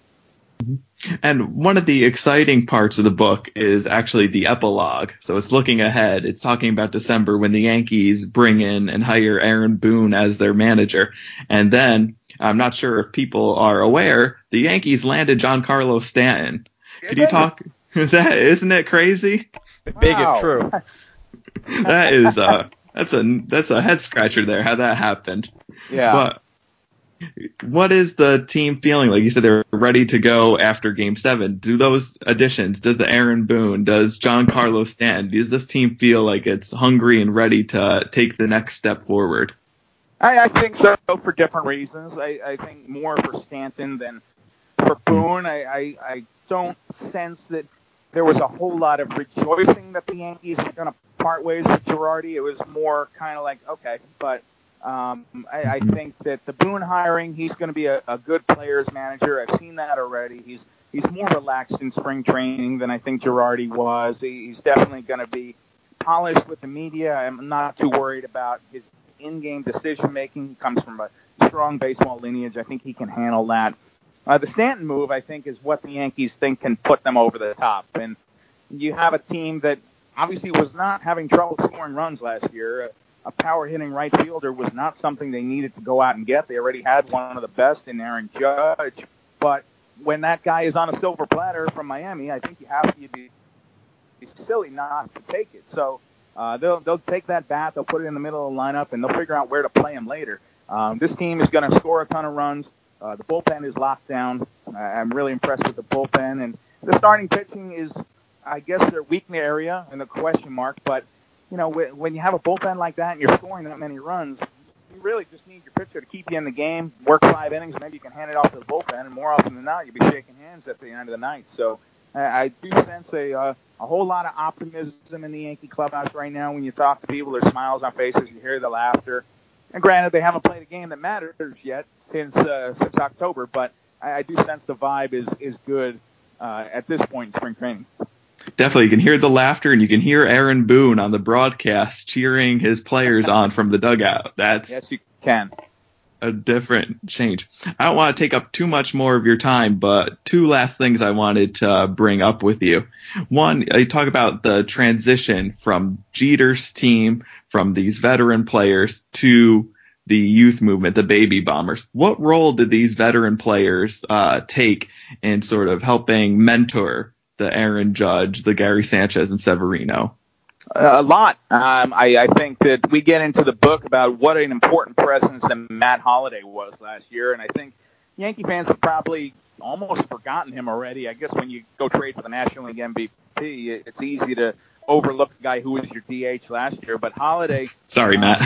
And one of the exciting parts of the book is actually the epilogue. So it's looking ahead. It's talking about December when the Yankees bring in and hire Aaron Boone as their manager. And then, I'm not sure if people are aware, the Yankees landed Giancarlo Stanton. Could you talk? That isn't it crazy? Wow. Big if true. That is uh that's a that's a head scratcher there. How that happened? Yeah. But what is the team feeling? Like you said, they're ready to go after Game seven. Do those additions, does the Aaron Boone, does Giancarlo Stanton, does this team feel like it's hungry and ready to take the next step forward? I, I think so, for different reasons. I, I think more for Stanton than for Boone. I, I, I don't sense that there was a whole lot of rejoicing that the Yankees were going to part ways with Girardi. It was more kind of like, okay, but... Um, I, I think that the Boone hiring, he's going to be a, a good players manager. I've seen that already. He's he's more relaxed in spring training than I think Girardi was. He, he's definitely going to be polished with the media. I'm not too worried about his in-game decision-making. He comes from a strong baseball lineage. I think he can handle that. Uh, the Stanton move, I think, is what the Yankees think can put them over the top. And you have a team that obviously was not having trouble scoring runs last year. A power-hitting right fielder was not something they needed to go out and get. They already had one of the best in Aaron Judge. But when that guy is on a silver platter from Miami, I think you have to be silly not to take it. So uh, they'll they'll take that bat, they'll put it in the middle of the lineup, and they'll figure out where to play him later. Um, this team is going to score a ton of runs. Uh, the bullpen is locked down. Uh, I'm really impressed with the bullpen. And the starting pitching is, I guess, their weak area and the question mark, but you know, when you have a bullpen like that and you're scoring that many runs, you really just need your pitcher to keep you in the game, work five innings, maybe you can hand it off to the bullpen, and more often than not, you'll be shaking hands at the end of the night. So I do sense a uh, a whole lot of optimism in the Yankee clubhouse right now. When you talk to people, there's smiles on faces, you hear the laughter. And granted, they haven't played a game that matters yet since uh, since October, but I, I do sense the vibe is, is good uh, at this point in spring training. Definitely, you can hear the laughter, and you can hear Aaron Boone on the broadcast cheering his players on from the dugout. That's yes, you can. A different change. I don't want to take up too much more of your time, but two last things I wanted to bring up with you. One, you talk about the transition from Jeter's team, from these veteran players, to the youth movement, the Baby Bombers. What role did these veteran players uh, take in sort of helping mentor the Aaron Judge, the Gary Sanchez, and Severino? A lot. Um, I, I think that we get into the book about what an important presence that Matt Holliday was last year, and I think Yankee fans have probably almost forgotten him already. I guess when you go trade for the National League M V P, it's easy to overlook the guy who was your D H last year, but Holliday... Sorry, uh, Matt.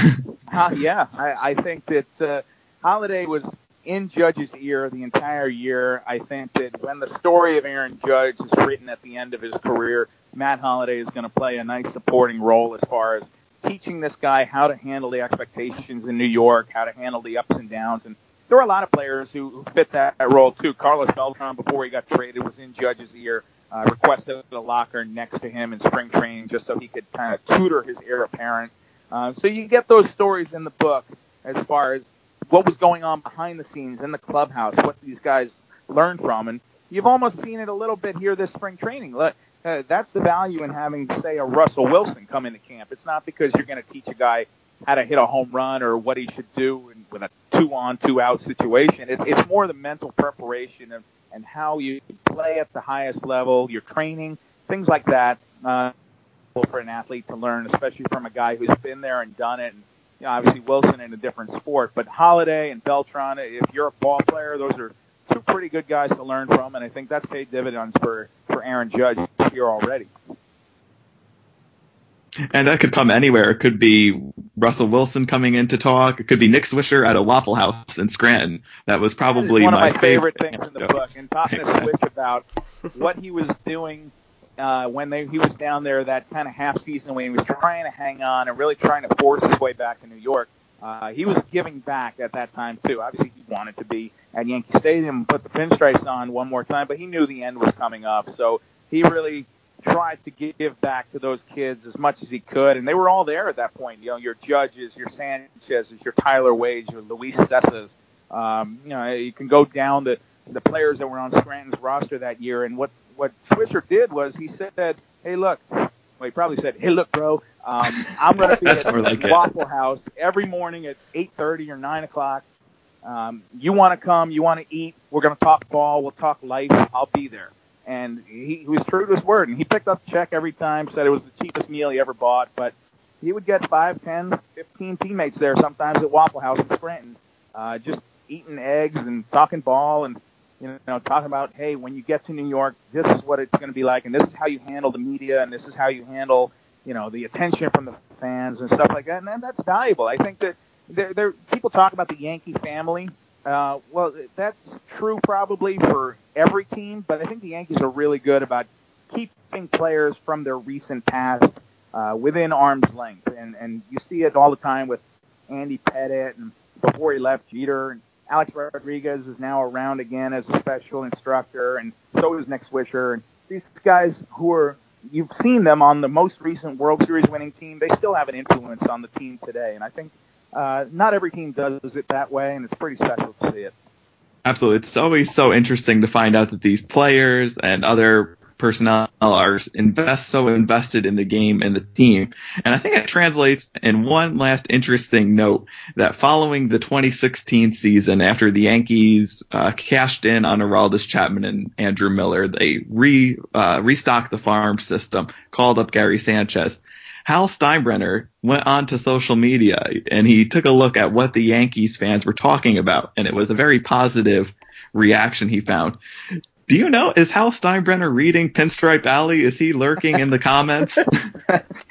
uh, yeah, I, I think that uh, Holliday was in Judge's ear the entire year. I think that when the story of Aaron Judge is written at the end of his career, Matt Holliday is going to play a nice supporting role as far as teaching this guy how to handle the expectations in New York, how to handle the ups and downs. And there were a lot of players who fit that role, too. Carlos Beltran, before he got traded, was in Judge's ear, uh, requested a locker next to him in spring training just so he could kind of tutor his heir apparent. Uh, so you get those stories in the book as far as what was going on behind the scenes in the clubhouse, what these guys learned from. And you've almost seen it a little bit here this spring training. Look, Uh, that's the value in having, say, a Russell Wilson come into camp. It's not because you're going to teach a guy how to hit a home run or what he should do in, with a two-on, two-out situation. It, it's more the mental preparation of, and how you play at the highest level, your training, things like that, uh, for an athlete to learn, especially from a guy who's been there and done it. And, you know, obviously, Wilson in a different sport. But Holliday and Beltran, if you're a ball player, those are two pretty good guys to learn from, and I think that's paid dividends for, for Aaron Judge here already. And that could come anywhere. It could be Russell Wilson coming in to talk. It could be Nick Swisher at a Waffle House in Scranton. That was probably that one my of my favorite, favorite things in the book, and talking to Swish about what he was doing uh, when they, he was down there that kind of half season when he was trying to hang on and really trying to force his way back to New York. Uh, he was giving back at that time, too. Obviously, he wanted to be at Yankee Stadium and put the pinstripes on one more time, but he knew the end was coming up. So he really tried to give back to those kids as much as he could, and they were all there at that point. You know, your Judges, your Sanchez's, your Tyler Wade's, your Luis Severino's. Um, you know, you can go down the, the players that were on Scranton's roster that year, and what, what Swisher did was he said, hey, look, well, he probably said, hey, look, bro, Um, I'm going to be at like Waffle it. House every morning at eight thirty or nine o'clock. Um, you want to come, you want to eat, we're going to talk ball, we'll talk life, I'll be there. And he, he was true to his word, and he picked up the check every time, said it was the cheapest meal he ever bought, but he would get five, ten, fifteen teammates there sometimes at Waffle House in Scranton, uh, just eating eggs and talking ball and, you know, talking about, hey, when you get to New York, this is what it's going to be like, and this is how you handle the media, and this is how you handle you know, the attention from the fans and stuff like that. And that's valuable. I think that there, there, people talk about the Yankee family. Uh, well, that's true probably for every team, but I think the Yankees are really good about keeping players from their recent past uh, within arm's length. And, and you see it all the time with Andy Pettit and before he left Jeter. And Alex Rodriguez is now around again as a special instructor, and so is Nick Swisher. And these guys who are – you've seen them on the most recent World Series winning team. They still have an influence on the team today. And I think uh, not every team does it that way, and it's pretty special to see it. Absolutely. It's always so interesting to find out that these players and other personnel are invest so invested in the game and the team. And I think it translates in one last interesting note that following the twenty sixteen season, after the Yankees uh, cashed in on Aroldis Chapman and Andrew Miller, they re uh, restocked the farm system, called up Gary Sanchez. Hal Steinbrenner went on to social media and he took a look at what the Yankees fans were talking about, and it was a very positive reaction he found. Do you know, is Hal Steinbrenner reading Pinstripe Alley? Is he lurking in the comments?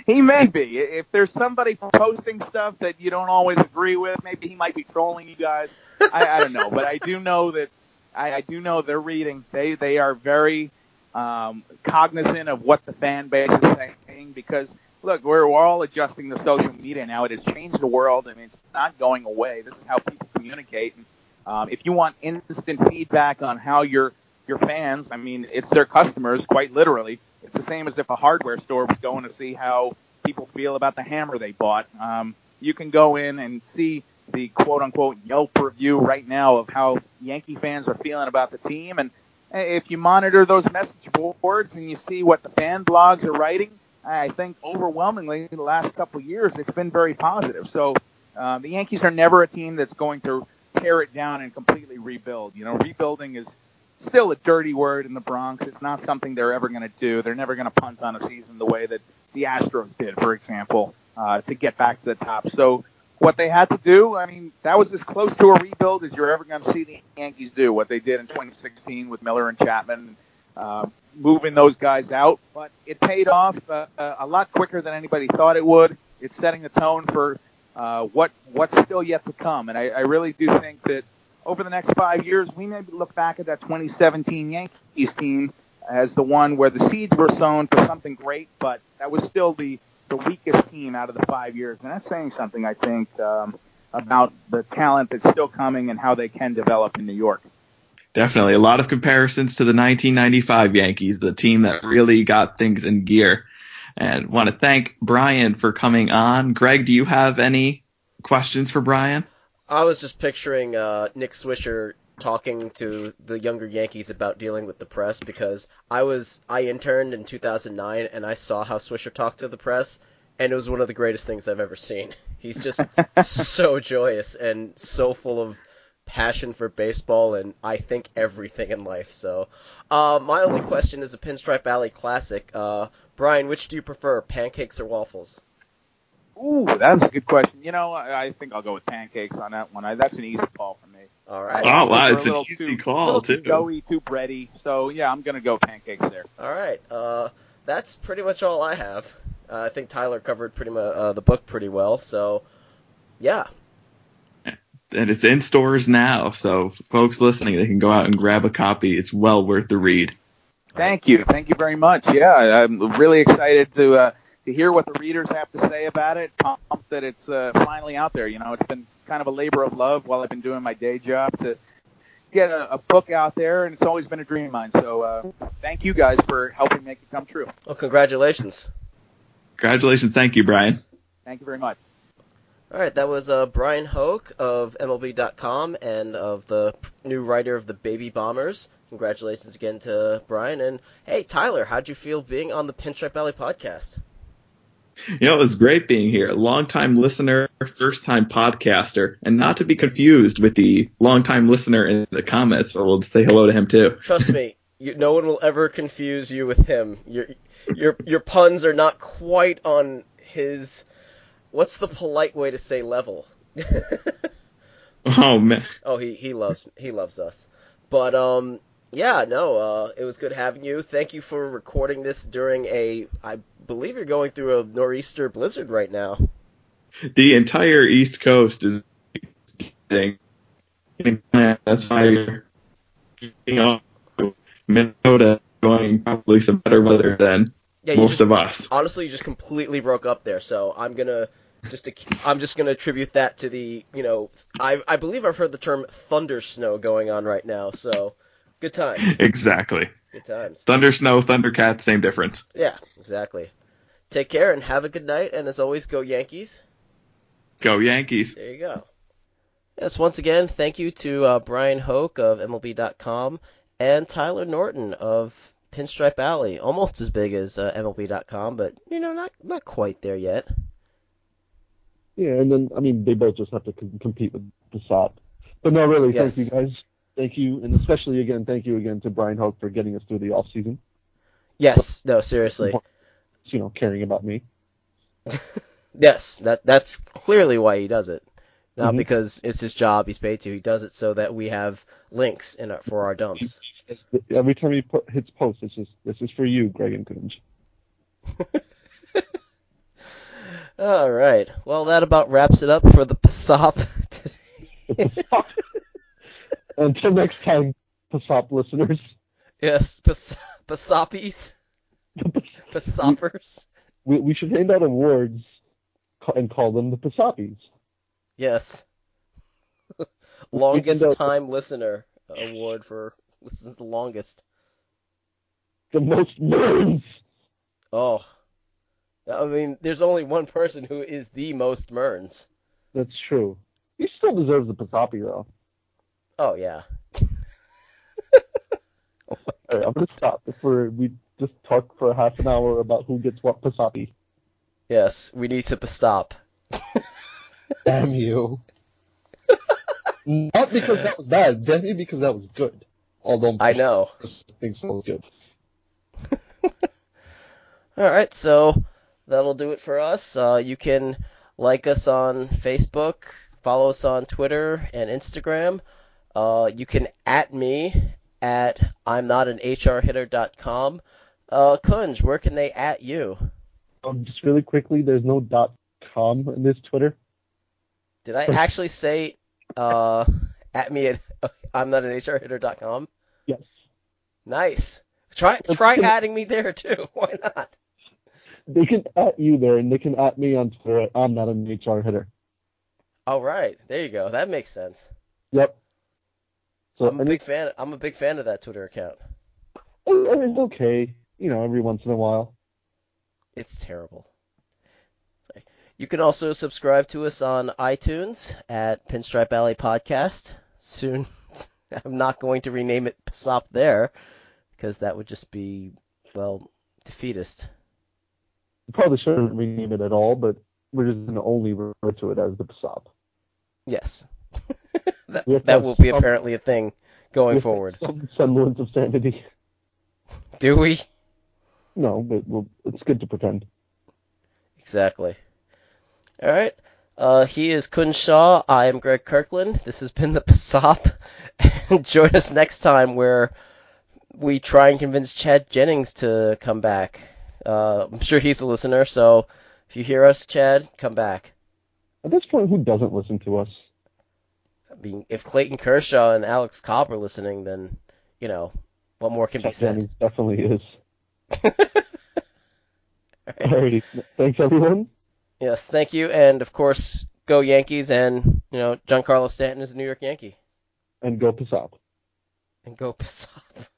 He may be. If there's somebody posting stuff that you don't always agree with, maybe he might be trolling you guys. I, I don't know. But I do know that I, I do know they're reading. They they are very um, cognizant of what the fan base is saying because, look, we're, we're all adjusting to social media now. It has changed the world. I mean, it's not going away. This is how people communicate. And, um, if you want instant feedback on how you're your fans, I mean, it's their customers, quite literally. It's the same as if a hardware store was going to see how people feel about the hammer they bought. Um, you can go in and see the quote-unquote Yelp review right now of how Yankee fans are feeling about the team. And if you monitor those message boards and you see what the fan blogs are writing, I think overwhelmingly the last couple of years it's been very positive. So uh, the Yankees are never a team that's going to tear it down and completely rebuild. You know, rebuilding is still a dirty word in the Bronx. It's not something they're ever going to do. They're never going to punt on a season the way that the Astros did, for example, uh, to get back to the top. So what they had to do, I mean, that was as close to a rebuild as you're ever going to see the Yankees do, what they did in twenty sixteen with Miller and Chapman, uh, moving those guys out. But it paid off uh, a lot quicker than anybody thought it would. It's setting the tone for uh, what what's still yet to come. And I, I really do think that over the next five years, we may look back at that twenty seventeen Yankees team as the one where the seeds were sown for something great, but that was still the, the weakest team out of the five years. And that's saying something, I think, um, about the talent that's still coming and how they can develop in New York. Definitely. A lot of comparisons to the nineteen ninety-five Yankees, the team that really got things in gear. And want to thank Brian for coming on. Greg, do you have any questions for Brian? I was just picturing uh, Nick Swisher talking to the younger Yankees about dealing with the press, because I was I interned in two thousand nine and I saw how Swisher talked to the press, and it was one of the greatest things I've ever seen. He's just so joyous and so full of passion for baseball and I think everything in life. So uh, my only question is a Pinstripe Alley classic. Uh, Brian, which do you prefer, pancakes or waffles? Ooh, that's a good question. You know, I, I think I'll go with pancakes on that one. I, that's an easy call for me. All right. Oh, wow, it's an easy too, call, little too. Too doughy, too bready. So, yeah, I'm going to go pancakes there. All right. Uh, that's pretty much all I have. Uh, I think Tyler covered pretty much uh, the book pretty well. So, yeah. And it's in stores now. So, folks listening, they can go out and grab a copy. It's well worth the read. Thank you. Thank you very much. Yeah, I'm really excited to uh, to hear what the readers have to say about it. Pumped that it's uh, finally out there. You know, it's been kind of a labor of love while I've been doing my day job to get a, a book out there, and it's always been a dream of mine. So uh, thank you guys for helping make it come true. Well, congratulations. Congratulations. Thank you, Brian. Thank you very much. All right, that was uh, Brian Hoke of M L B dot com and of the new writer of The Baby Bombers. Congratulations again to Brian. And, hey, Tyler, how'd you feel being on the Pinstripe Alley podcast? You know, it was great being here. Long-time listener, first-time podcaster. And not to be confused with the long-time listener in the comments, but we'll say hello to him, too. Trust me, you, no one will ever confuse you with him. Your, your, your puns are not quite on his... What's the polite way to say level? Oh man. Oh, he, he loves he loves us. But um yeah, no, uh it was good having you. Thank you for recording this during a I believe you're going through a nor'easter blizzard right now. The entire East Coast is getting that's why you're Minnesota going probably some better weather than Yeah, most just, of us. Honestly, you just completely broke up there, so I'm gonna just to, I'm just gonna attribute that to the you know I I believe I've heard the term thunder snow going on right now. So good times. Exactly. Good times. Thunder snow, Thundercats, same difference. Yeah, exactly. Take care and have a good night. And as always, go Yankees. Go Yankees. There you go. Yes, once again, thank you to uh, Brian Hoke of M L B dot com and Tyler Norton of Pinstripe Alley, almost as big as uh, M L B dot com, but, you know, not not quite there yet. Yeah, and then, I mean, they both just have to com- compete with PSOP. But no, really, yes. Thank you guys. Thank you, and especially, again, thank you again to Brian Hoke for getting us through the off season. Yes, no, seriously. You know, caring about me. Yes, that that's clearly why he does it. Not mm-hmm. because it's his job he's paid to. He does it so that we have links in our, for our dumps. Every time he put, hits post, it's just, this is for you, Greg and Coombs. All right. Well, that about wraps it up for the PSOP today. Until next time, PSOP listeners. Yes, PS- PSOPies. PSOPers. We, we should hand out awards and call them the PSOPies. Yes. Longest time listener award for... This is the longest. The most moons! Oh. I mean, there's only one person who is the most Merns. That's true. He still deserves the Pasapi, though. Oh, yeah. Oh all right, I'm going to stop before we just talk for half an hour about who gets what Pasapi. Yes, we need to stop. Damn you. Not because that was bad, definitely because that was good. Although I know. I think so good. Alright, so that'll do it for us. Uh, you can like us on Facebook, follow us on Twitter and Instagram. Uh, you can at me at I'm not an H R hitter dot com. Uh, Kunj, where can they at you? Um, just really quickly, there's no dot com in this Twitter. Did I actually say uh, at me at I'm not an H R hitter dot com? Yes. Nice. Try try adding me there, too. Why not? They can at you there, and they can at me on Twitter. I'm not an H R hitter. All right. There you go. That makes sense. Yep. So, I'm a big fan. I'm a big fan of that Twitter account. It's okay. You know, every once in a while. It's terrible. You can also subscribe to us on iTunes at Pinstripe Alley Podcast. Soon, I'm not going to rename it P S O P there, because that would just be, well, defeatist. You probably shouldn't rename it at all, but we're just going to only refer to it as the P S O P. Yes. that that will be some, apparently a thing going forward. Some semblance of sanity. Do we? No, but we'll, it's good to pretend. Exactly. All right. Uh, he is Kun Shaw. I am Greg Kirkland. This has been the P S O P. And join us next time where we try and convince Chad Jennings to come back. Uh, I'm sure he's a listener, so if you hear us, Chad, come back. At this point, who doesn't listen to us? I mean, if Clayton Kershaw and Alex Cobb are listening, then, you know, what more can Chad be said? Jennings definitely is. All right. Alrighty. Thanks, everyone. Yes, thank you, and of course, go Yankees, and, you know, Giancarlo Stanton is a New York Yankee. And go P S O P. And go P S O P.